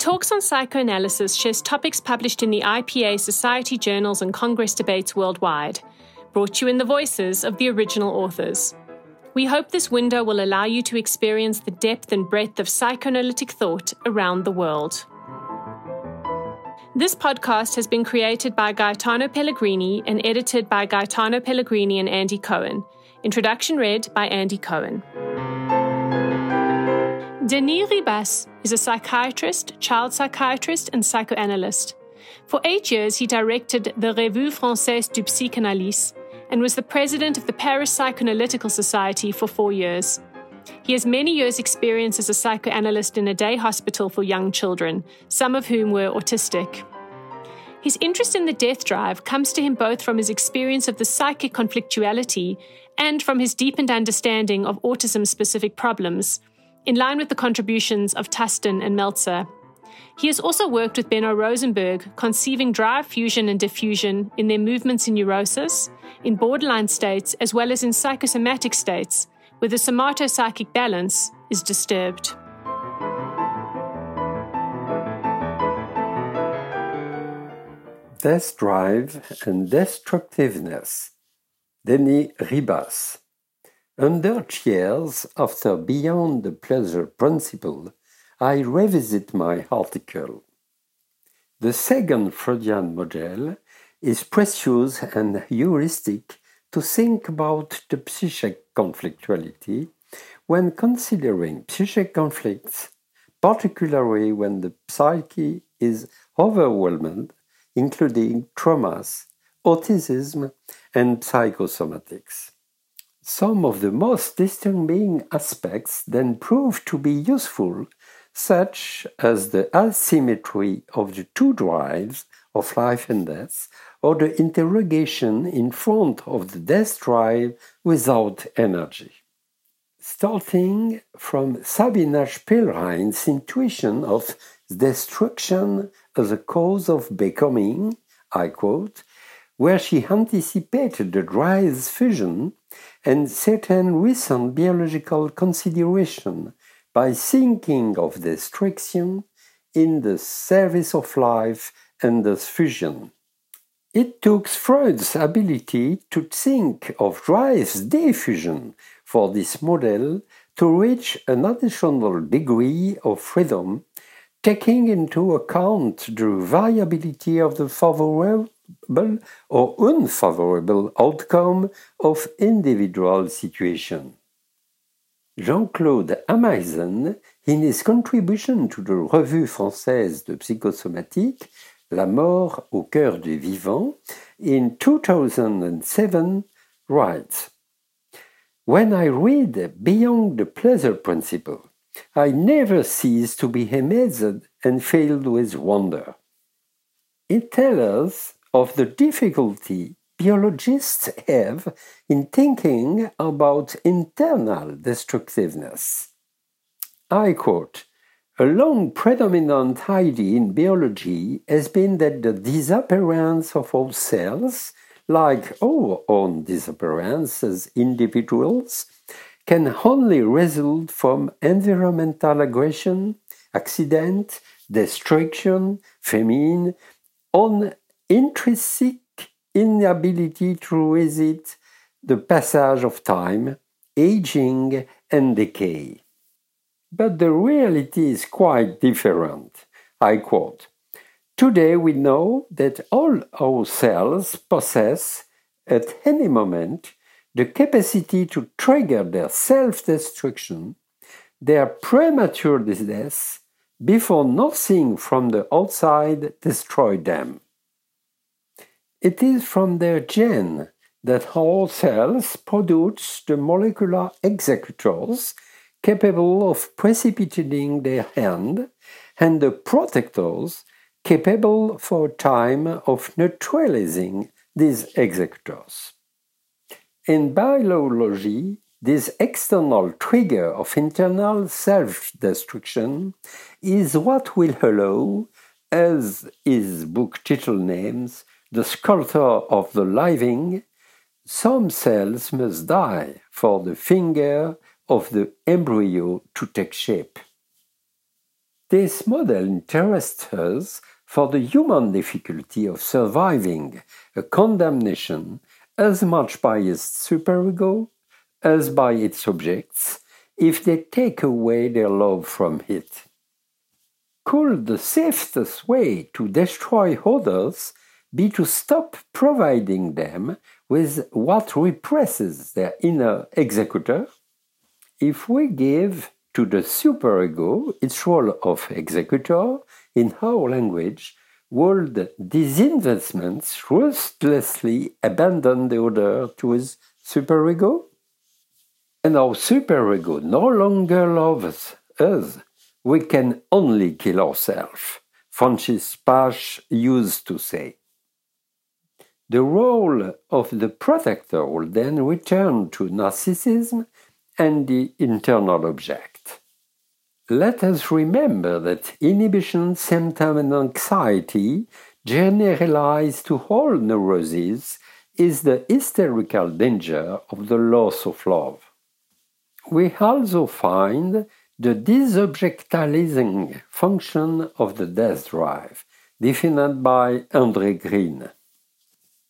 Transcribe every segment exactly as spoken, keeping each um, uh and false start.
talks on psychoanalysis shares topics published in the I P A Society journals and Congress debates worldwide, brought you in the voices of the original authors. We hope this window will allow you to experience the depth and breadth of psychoanalytic thought around the world. This podcast has been created by Gaetano Pellegrini and edited by Gaetano Pellegrini and Andy Cohen. Introduction read by Andy Cohen. Denis Ribas is a psychiatrist, child psychiatrist, and psychoanalyst. For eight years, he directed the Revue Française du Psychanalyse and was the president of the Paris Psychoanalytical Society for four years. He has many years' experience as a psychoanalyst in a day hospital for young children, some of whom were autistic. His interest in the death drive comes to him both from his experience of the psychic conflictuality and from his deepened understanding of autism-specific problems, in line with the contributions of Tustin and Meltzer. He has also worked with Benno Rosenberg, conceiving drive fusion and diffusion in their movements in neurosis, in borderline states, as well as in psychosomatic states, where the somato-psychic balance is disturbed. Death drive and destructiveness. Denis Ribas. Hundred years after Beyond the Pleasure Principle, I revisit my article. The second Freudian model is precious and heuristic to think about the psychic conflictuality when considering psychic conflicts, particularly when the psyche is overwhelmed, including traumas, autism, and psychosomatics. Some of the most disturbing aspects then prove to be useful, such as the asymmetry of the two drives of life and death, or the interrogation in front of the death drive without energy. Starting from Sabina Spielrein's intuition of destruction as a cause of becoming, I quote, where she anticipated the drive's fusion and certain recent biological consideration by thinking of destruction in the service of life and thus fusion. It took Freud's ability to think of drive's diffusion for this model to reach an additional degree of freedom, taking into account the variability of the favorable or unfavorable outcome of individual situation. Jean-Claude Amazan, in his contribution to the Revue Française de Psychosomatique, La Mort au cœur du Vivant, in two thousand seven, writes, when I read Beyond the Pleasure Principle, I never cease to be amazed and filled with wonder. It tells us of the difficulty biologists have in thinking about internal destructiveness. I quote, a long predominant idea in biology has been that the disappearance of all cells, like our own disappearance as individuals, can only result from environmental aggression, accident, destruction, famine, on intrinsic inability to resist the passage of time, aging and decay. But the reality is quite different. I quote, today we know that all our cells possess, at any moment, the capacity to trigger their self-destruction, their premature death, before nothing from the outside destroys them. It is from their gene that all cells produce the molecular executors capable of precipitating their end, and the protectors capable for a time of neutralizing these executors. In biology, this external trigger of internal self-destruction is what will allow, as his book title names, the sculptor of the living, some cells must die for the finger of the embryo to take shape. This model interests us for the human difficulty of surviving a condemnation as much by its superego as by its objects, if they take away their love from it. Could the safest way to destroy others be to stop providing them with what represses their inner executor? If we give to the superego its role of executor in our language, would disinvestments ruthlessly abandon the other to his superego? And our superego no longer loves us. We can only kill ourselves, Francis Pache used to say. The role of the protector will then return to narcissism and the internal object. Let us remember that inhibition, symptom, and anxiety, generalized to all neuroses, is the hysterical danger of the loss of love. We also find the disobjectalizing function of the death drive, defined by André Green.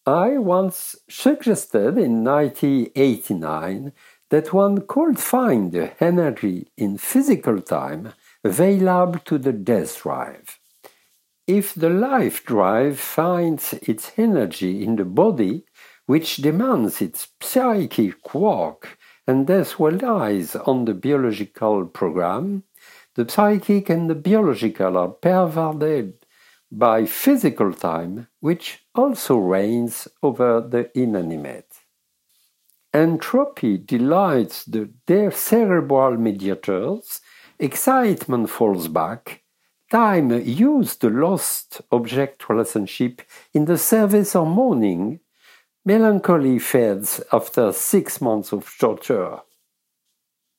I once suggested in nineteen eighty-nine that one could find the energy in physical time available to the death drive. If the life drive finds its energy in the body, which demands its psychic work, and thus relies on the biological program, the psychic and the biological are pervaded by physical time, which also reigns over the inanimate. Entropy delights the their cerebral mediators, excitement falls back, time uses the lost-object relationship in the service of mourning, melancholy fades after six months of torture.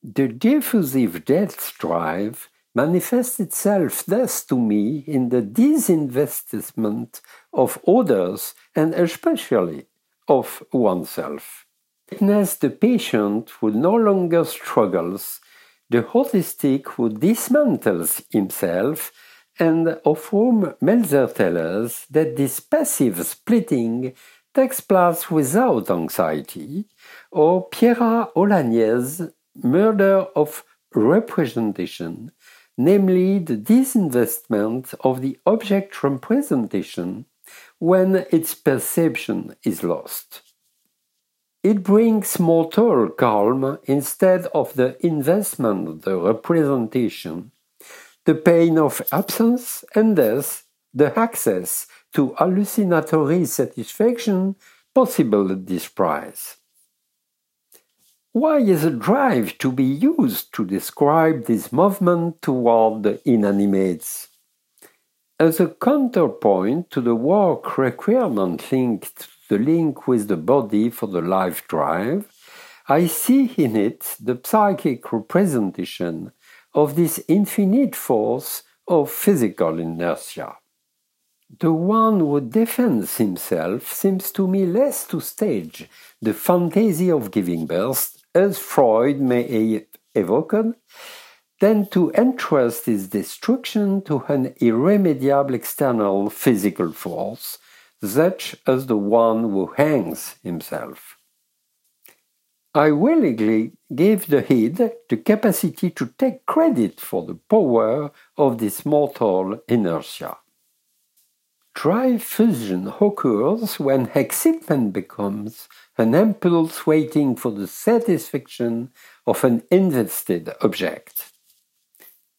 The diffusive death drive manifests itself thus to me in the disinvestment of others and especially of oneself. Witness the patient who no longer struggles, the autistic who dismantles himself, and of whom Meltzer tells us that this passive splitting takes place without anxiety, or Pierre Olagne's murder of representation, namely the disinvestment of the object representation when its perception is lost. It brings mortal calm instead of the investment of the representation, the pain of absence and death, the access to hallucinatory satisfaction possible at this price. Why is a drive to be used to describe this movement toward the inanimates? As a counterpoint to the work requirement linked to the link with the body for the life drive, I see in it the psychic representation of this infinite force of physical inertia. The one who defends himself seems to me less to stage the fantasy of giving birth, as Freud may have evoked, than to entrust his destruction to an irremediable external physical force, such as the one who hangs himself. I willingly give the head the capacity to take credit for the power of this mortal inertia. Drive-fusion occurs when excitement becomes an impulse waiting for the satisfaction of an invested object.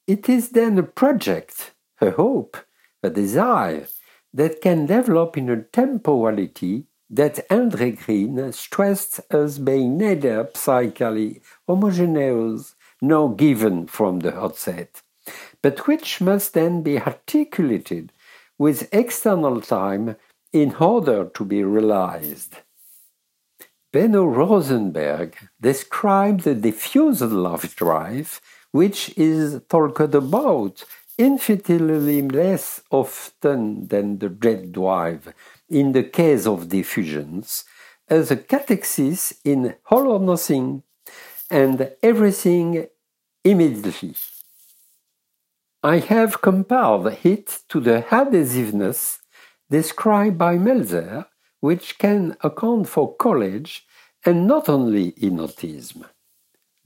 It is then a project, a hope, a desire that can develop in a temporality that André Green stressed as being neither psychically homogeneous nor given from the outset, but which must then be articulated with external time in order to be realized. Benno Rosenberg described the diffused love drive, which is talked about infinitely less often than the death drive in the case of diffusions, as a catexis in all or nothing and everything immediately. I have compared it to the adhesiveness described by Meltzer, which can account for college and not only in autism.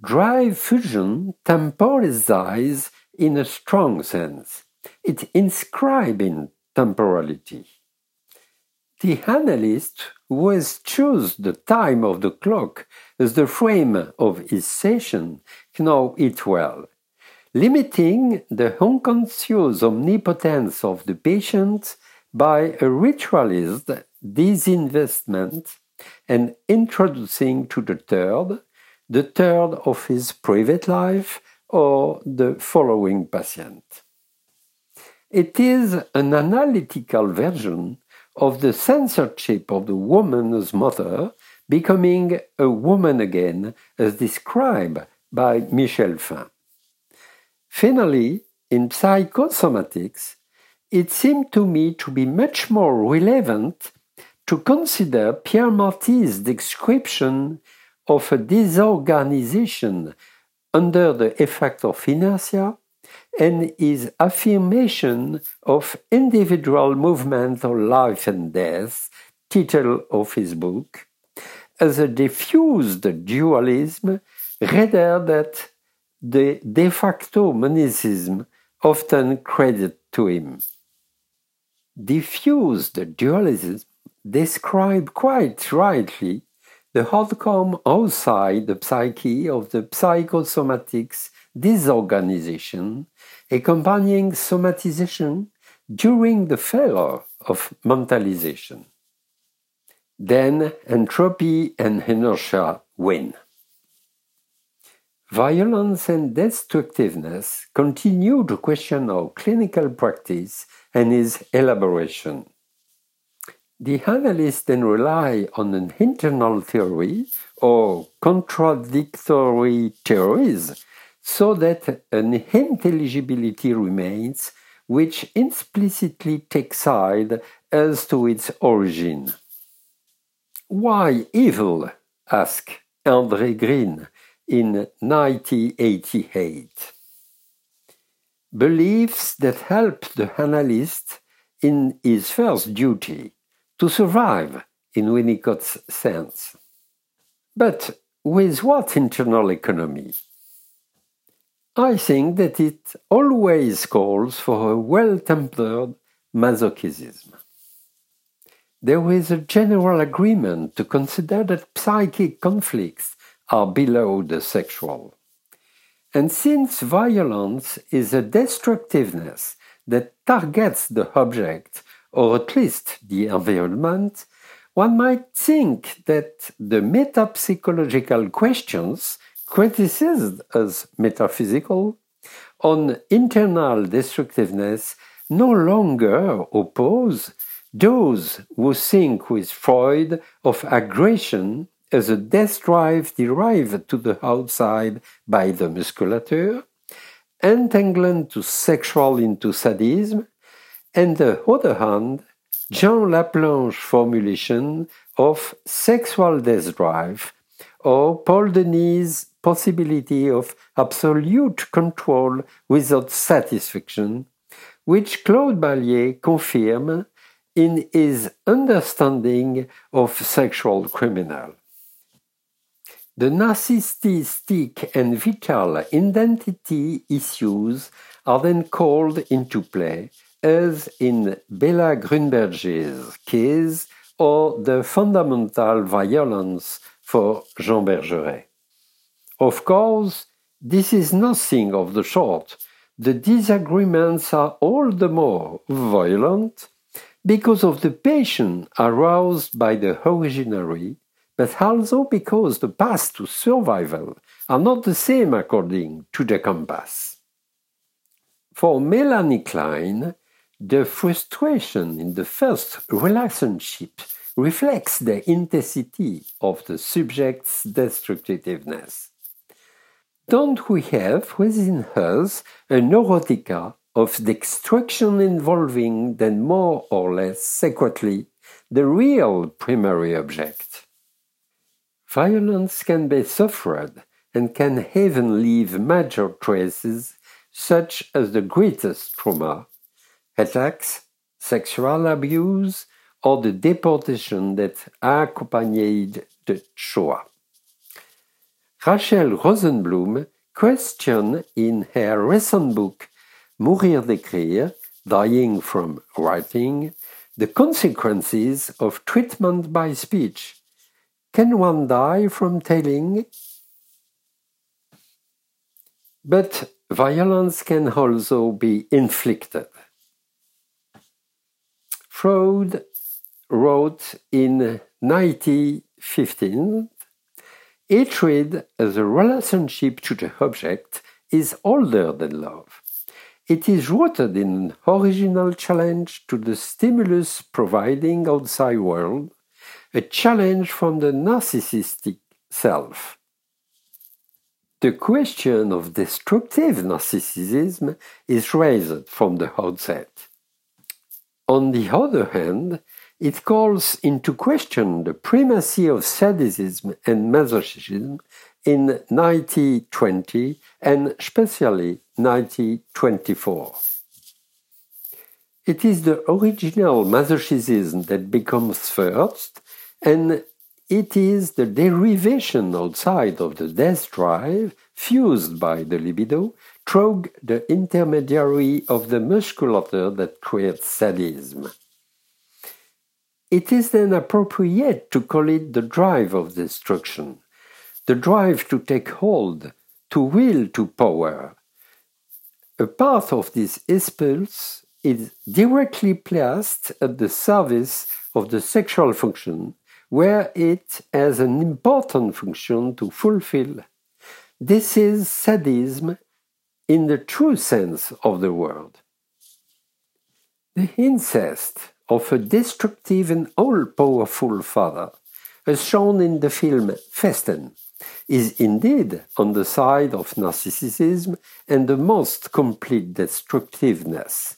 Drive fusion temporizes in a strong sense. It inscribes in temporality. The analyst who has chosen the time of the clock as the frame of his session knows it well, limiting the unconscious omnipotence of the patient by a ritualized disinvestment and introducing to the third, the third of his private life or the following patient. It is an analytical version of the censorship of the woman's mother becoming a woman again, as described by Michel Fin. Finally, in psychosomatics, it seemed to me to be much more relevant to consider Pierre Marty's description of a disorganization under the effect of inertia and his affirmation of individual movement of life and death, title of his book, as a diffused dualism rather than the de facto monism often credited to him. Diffused dualism describes quite rightly the outcome outside the psyche of the psychosomatics disorganization, accompanying somatization during the failure of mentalization. Then entropy and inertia win. Violence and destructiveness continue to question our clinical practice and its elaboration. The analysts then rely on an internal theory or contradictory theories so that an intelligibility remains which implicitly takes side as to its origin. Why evil? Asked André Green in nineteen eighty-eight. Beliefs that help the analyst in his first duty, to survive in Winnicott's sense. But with what internal economy? I think that it always calls for a well-tempered masochism. There is a general agreement to consider that psychic conflicts are below the sexual. And since violence is a destructiveness that targets the object, or at least the environment, one might think that the metapsychological questions criticized as metaphysical, on internal destructiveness no longer oppose those who think with Freud of aggression as a death drive derived to the outside by the musculature, entanglement to sexual into sadism, and the other hand, Jean Laplanche's formulation of sexual death drive, or Paul Denis's possibility of absolute control without satisfaction, which Claude Ballier confirmed in his understanding of sexual criminal. The narcissistic and vital identity issues are then called into play, as in Bella Grunberger's case, or the fundamental violence for Jean Bergeret. Of course, this is nothing of the sort. The disagreements are all the more violent because of the passion aroused by the originary, but also because the paths to survival are not the same according to the compass. For Melanie Klein, the frustration in the first relationship reflects the intensity of the subject's destructiveness. Don't we have within us a neurotica of destruction involving, then more or less secretly, the real primary object? Violence can be suffered and can even leave major traces, such as the greatest trauma, attacks, sexual abuse, or the deportation that accompanied the Shoah. Rachel Rosenblum questioned in her recent book Mourir d'écrire, Dying from Writing, the consequences of treatment by speech. Can one die from telling? But violence can also be inflicted. Freud wrote in nineteen fifteen, hatred as a relationship to the object is older than love. It is rooted in an original challenge to the stimulus providing outside world, a challenge from the narcissistic self. The question of destructive narcissism is raised from the outset. On the other hand, it calls into question the primacy of sadism and masochism in nineteen twenty and especially nineteen twenty-four. It is the original masochism that becomes first, and it is the derivation outside of the death drive, fused by the libido, through the intermediary of the musculature that creates sadism. It is then appropriate to call it the drive of destruction, the drive to take hold, to will to power. A part of this impulse is directly placed at the service of the sexual function, where it has an important function to fulfill. This is sadism in the true sense of the word. The incest of a destructive and all-powerful father, as shown in the film Festen, is indeed on the side of narcissism and the most complete destructiveness.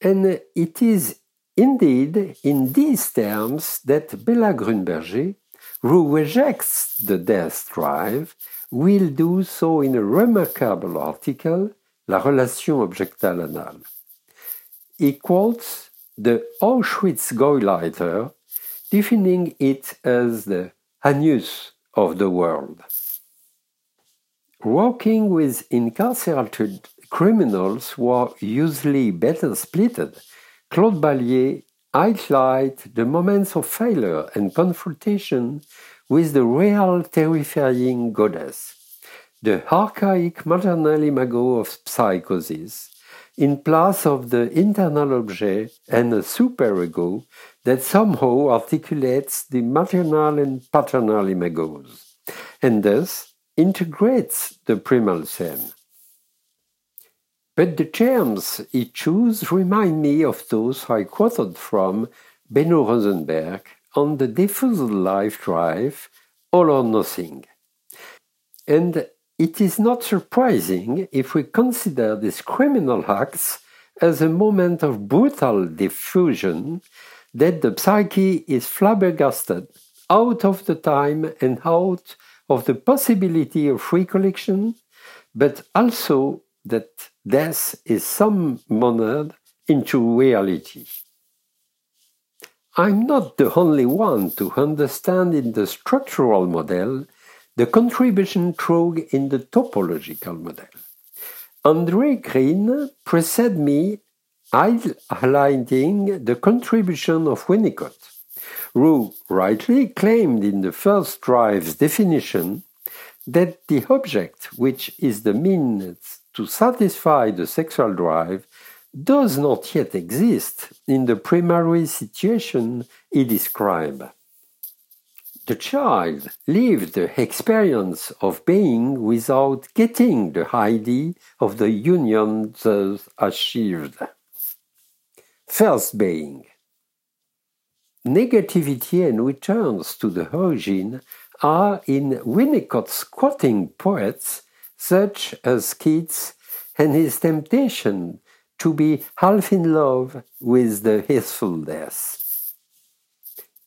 And it is indeed in these terms that Bella Grunberger, who rejects the death drive, will do so in a remarkable article, La Relation Objectale Anale. He quotes the Auschwitz-Gauleiter, defining it as the anus of the world. Working with incarcerated criminals who are usually better splitted, Claude Ballier highlights the moments of failure and confrontation with the real terrifying goddess, the archaic maternal imago of psychosis, in place of the internal objet and a superego that somehow articulates the maternal and paternal imagos, and thus integrates the primal scene. But the terms he chooses remind me of those I quoted from Benno Rosenberg on the diffusal life drive, All or Nothing. And it is not surprising if we consider these criminal acts as a moment of brutal diffusion that the psyche is flabbergasted, out of the time and out of the possibility of recollection, but also that death is summoned into reality. I'm not the only one to understand in the structural model the contribution through in the topological model. André Green preceded me highlighting the contribution of Winnicott, who rightly claimed in the first drive's definition that the object, which is the means to satisfy the sexual drive, does not yet exist in the primary situation he described. The child lived the experience of being without getting the idea of the union thus achieved. First being. Negativity and returns to the origin are in Winnicott's quoting poets such as Keats and his temptation to be half in love with the heedfulness.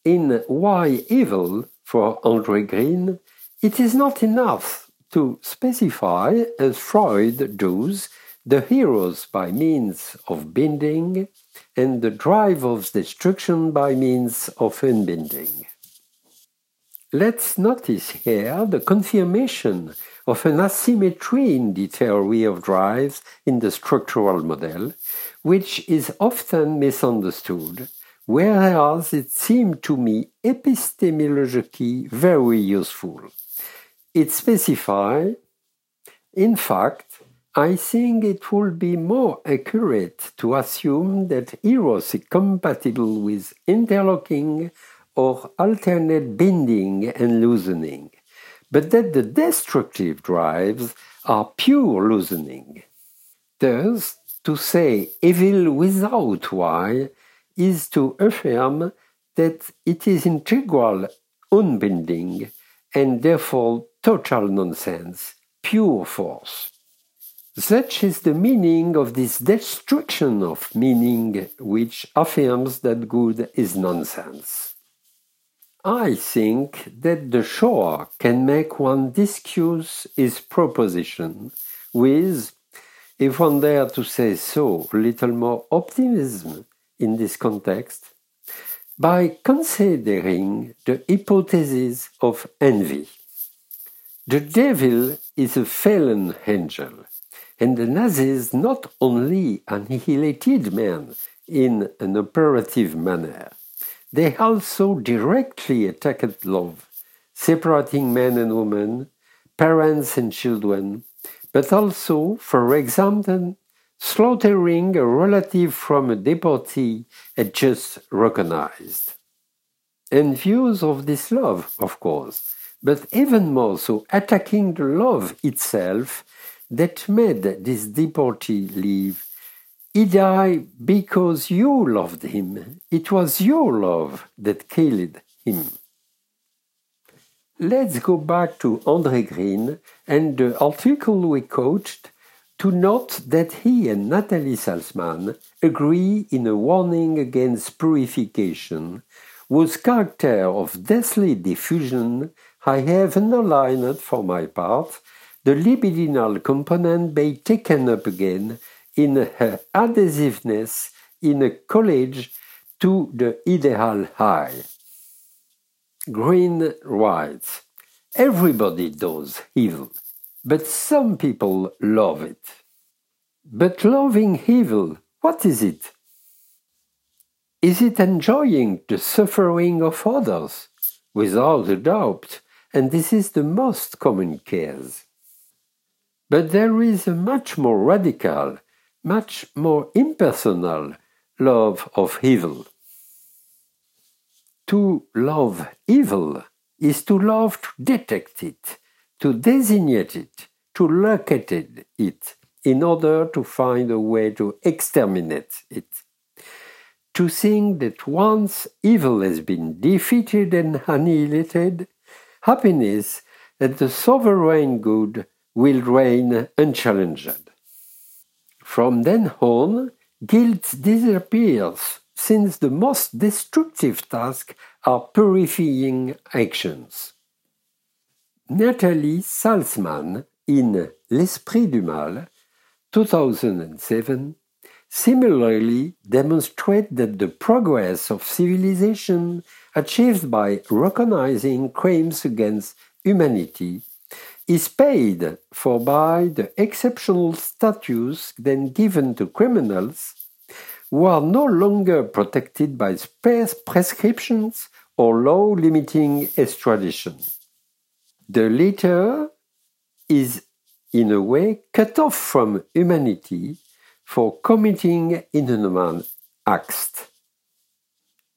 In Why Evil, for André Green, it is not enough to specify, as Freud does, the heroes by means of binding and the drive of destruction by means of unbinding. Let's notice here the confirmation of an asymmetry in the theory of drives in the structural model, which is often misunderstood, whereas it seemed to me epistemologically very useful. It specifies, in fact, I think it would be more accurate to assume that eros is compatible with interlocking or alternate binding and loosening, but that the destructive drives are pure loosening. Thus, to say evil without why is to affirm that it is integral unbinding and therefore total nonsense, pure force. Such is the meaning of this destruction of meaning which affirms that good is nonsense. I think that the Shoah can make one discuss his proposition with, if one dare to say so, little more optimism in this context, by considering the hypothesis of envy. The devil is a fallen angel, and the Nazis not only annihilated men in an operative manner, they also directly attacked love, separating men and women, parents and children, but also, for example, slaughtering a relative from a deportee had just recognized. And views of this love, of course, but even more so attacking the love itself that made this deportee leave. He died because you loved him. It was your love that killed him. Let's go back to André Green and the article we quoted to note that he and Nathalie Salzman agree in a warning against purification, whose character of deathly diffusion I have underlined for my part, the libidinal component being taken up again in her adhesiveness in a college to the ideal high. Green writes, everybody does evil, but some people love it. But loving evil, what is it? Is it enjoying the suffering of others? Without a doubt, and this is the most common case. But there is a much more radical, much more impersonal love of evil. To love evil is to love to detect it, to designate it, to locate it, in order to find a way to exterminate it. To think that once evil has been defeated and annihilated, happiness and the sovereign good will reign unchallenged. From then on, guilt disappears, since the most destructive tasks are purifying actions. Nathalie Salzman, in L'Esprit du Mal, two thousand seven, similarly demonstrates that the progress of civilization achieved by recognizing crimes against humanity is paid for by the exceptional status then given to criminals who are no longer protected by space prescriptions or law limiting extradition. The latter is, in a way, cut off from humanity for committing inhuman acts.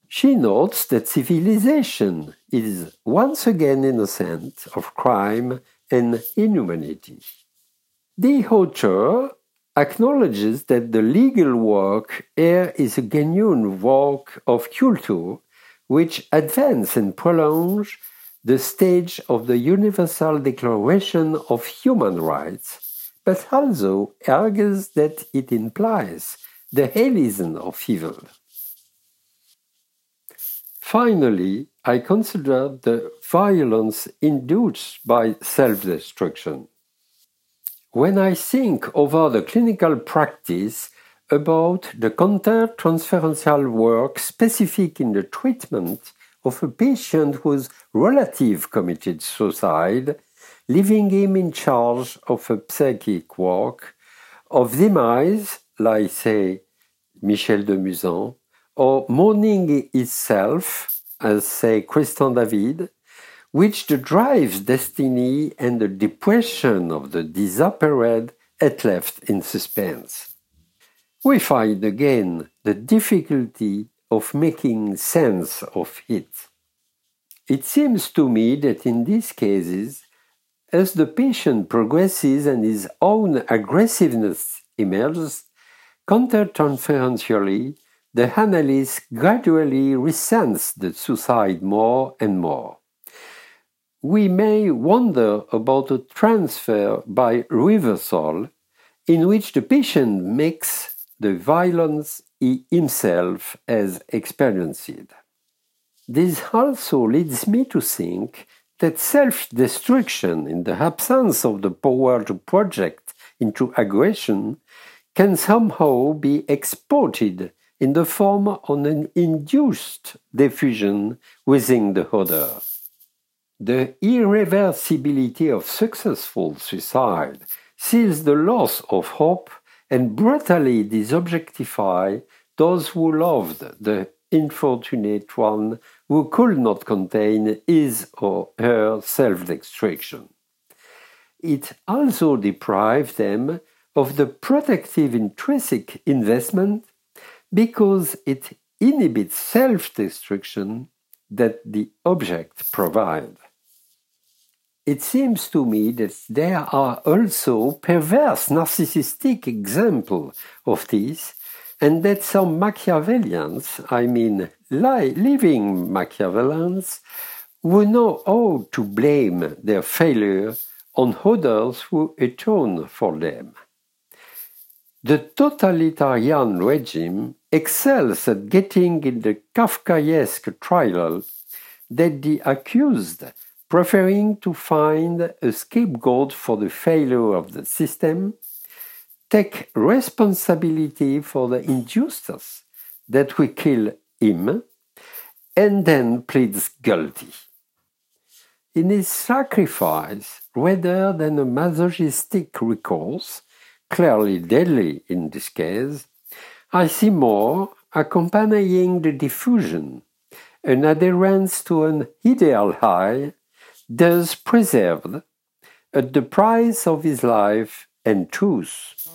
She notes that civilization is once again innocent of crime and inhumanity. The author acknowledges that the legal work here is a genuine work of culture which advances and prolongs the stage of the Universal Declaration of Human Rights, but also argues that it implies the hedonism of evil. Finally, I consider the violence induced by self-destruction. When I think over the clinical practice about the counter-transferential work specific in the treatment of a patient whose relative committed suicide, leaving him in charge of a psychic work, of demise, like, say, Michel de Musan, or mourning itself, as, say, Christian David, which the drive's destiny and the depression of the disappeared had left in suspense. We find again the difficulty of making sense of it. It seems to me that in these cases, as the patient progresses and his own aggressiveness emerges, countertransferentially, the analyst gradually resents the suicide more and more. We may wonder about a transfer by reversal in which the patient makes the violence he himself has experienced. This also leads me to think that self-destruction in the absence of the power to project into aggression can somehow be exported in the form of an induced diffusion within the other. The irreversibility of successful suicide seals the loss of hope and brutally disobjectify those who loved the unfortunate one who could not contain his or her self-destruction. It also deprived them of the protective intrinsic investment because it inhibits self-destruction that the object provides. It seems to me that there are also perverse narcissistic examples of this, and that some Machiavellians, I mean li- living Machiavellians, who know how to blame their failure on others who atone for them. The totalitarian regime excels at getting in the Kafkaesque trial that the accused, preferring to find a scapegoat for the failure of the system, take responsibility for the injustice that we kill him, and then pleads guilty. In his sacrifice, rather than a masochistic recourse, clearly deadly in this case, I see more, accompanying the diffusion, an adherence to an ideal high, thus preserved, at the price of his life and truth.